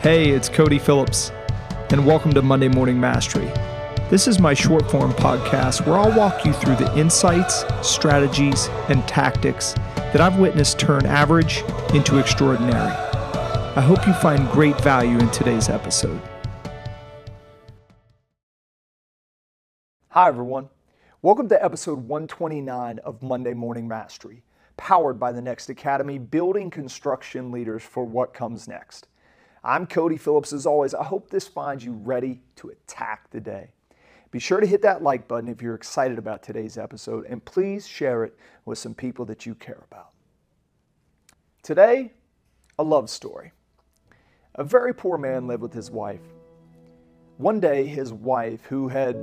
Hey, it's Cody Phillips, and welcome to Monday Morning Mastery. This is my short-form podcast where I'll walk you through the insights, strategies, and tactics that I've witnessed turn average into extraordinary. I hope you find great value in today's episode. Hi, everyone. Welcome to episode 129 of Monday Morning Mastery, powered by the Next Academy, building construction leaders for what comes next. I'm Cody Phillips. As always, I hope this finds you ready to attack the day. Be sure to hit that like button if you're excited about today's episode, and please share it with some people that you care about. Today, a love story. A very poor man lived with his wife. One day, his wife, who had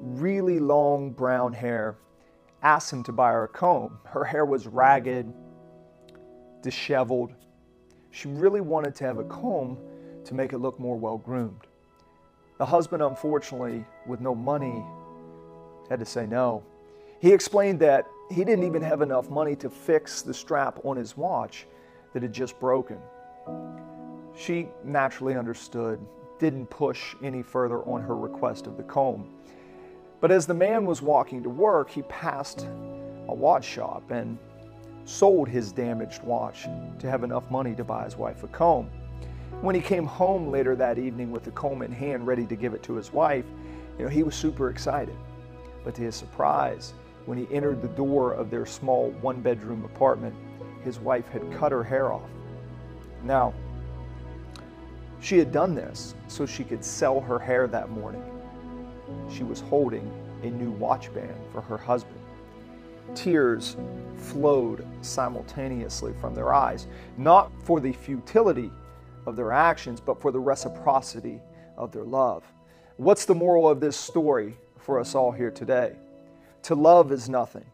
really long brown hair, asked him to buy her a comb. Her hair was ragged, disheveled. She really wanted to have a comb to make it look more well-groomed. The husband, unfortunately, with no money, had to say no. He explained that he didn't even have enough money to fix the strap on his watch that had just broken. She naturally understood, didn't push any further on her request of the comb. But as the man was walking to work, he passed a watch shop and sold his damaged watch to have enough money to buy his wife a comb. When he came home later that evening with the comb in hand, ready to give it to his wife, he was super excited. But to his surprise, when he entered the door of their small one-bedroom apartment, his wife had cut her hair off. Now, she had done this so she could sell her hair that morning. She was holding a new watch band for her husband. Tears flowed simultaneously from their eyes, not for the futility of their actions, but for the reciprocity of their love. What's the moral of this story for us all here today? To love is nothing.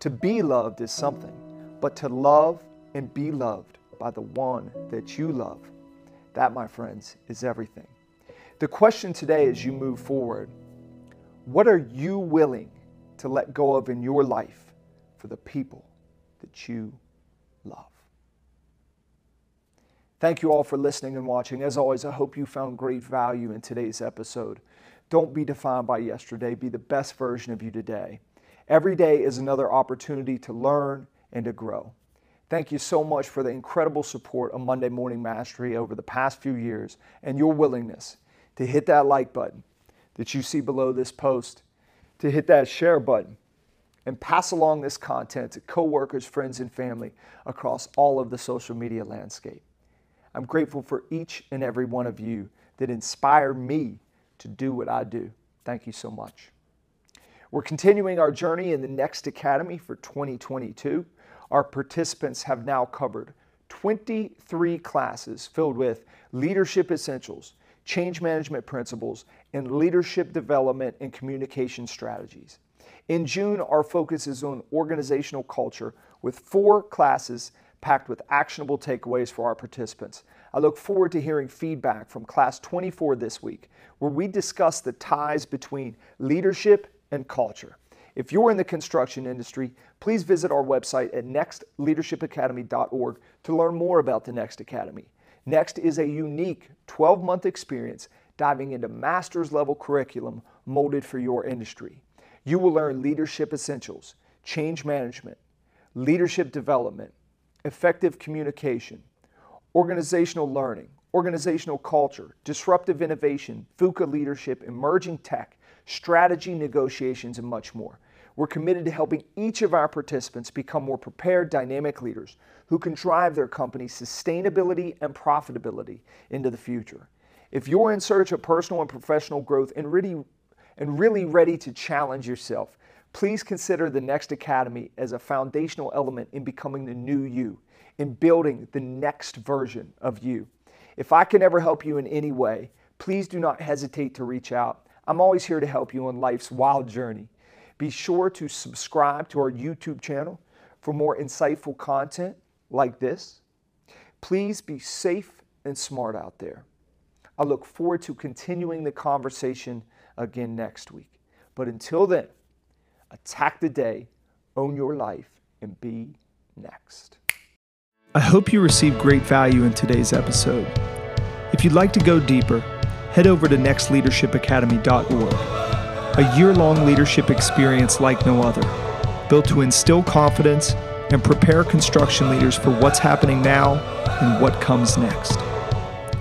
To be loved is something. But to love and be loved by the one that you love, that, my friends, is everything. The question today as you move forward, what are you willing to let go of in your life for the people that you love? Thank you all for listening and watching. As always, I hope you found great value in today's episode. Don't be defined by yesterday. Be the best version of you today. Every day is another opportunity to learn and to grow. Thank you so much for the incredible support of Monday Morning Mastery over the past few years and your willingness to hit that like button that you see below this post, to hit that share button, and pass along this content to coworkers, friends, and family across all of the social media landscape. I'm grateful for each and every one of you that inspire me to do what I do. Thank you so much. We're continuing our journey in the Next Academy for 2022. Our participants have now covered 23 classes filled with leadership essentials, change management principles, and leadership development and communication strategies. In June, our focus is on organizational culture with 4 classes packed with actionable takeaways for our participants. I look forward to hearing feedback from class 24 this week, where we discuss the ties between leadership and culture. If you're in the construction industry, please visit our website at nextleadershipacademy.org to learn more about the Next Academy. Next is a unique 12-month experience diving into master's level curriculum molded for your industry. You will learn leadership essentials, change management, leadership development, effective communication, organizational learning, organizational culture, disruptive innovation, FUCA leadership, emerging tech, strategy, negotiations, and much more. We're committed to helping each of our participants become more prepared, dynamic leaders who can drive their company's sustainability and profitability into the future. If you're in search of personal and professional growth and really ready to challenge yourself, please consider the Next Academy as a foundational element in becoming the new you, in building the next version of you. If I can ever help you in any way, please do not hesitate to reach out. I'm always here to help you on life's wild journey. Be sure to subscribe to our YouTube channel for more insightful content like this. Please be safe and smart out there. I look forward to continuing the conversation again next week. But until then, attack the day, own your life, and be next. I hope you received great value in today's episode. If you'd like to go deeper, head over to nextleadershipacademy.org, a year-long leadership experience like no other, built to instill confidence and prepare construction leaders for what's happening now and what comes next.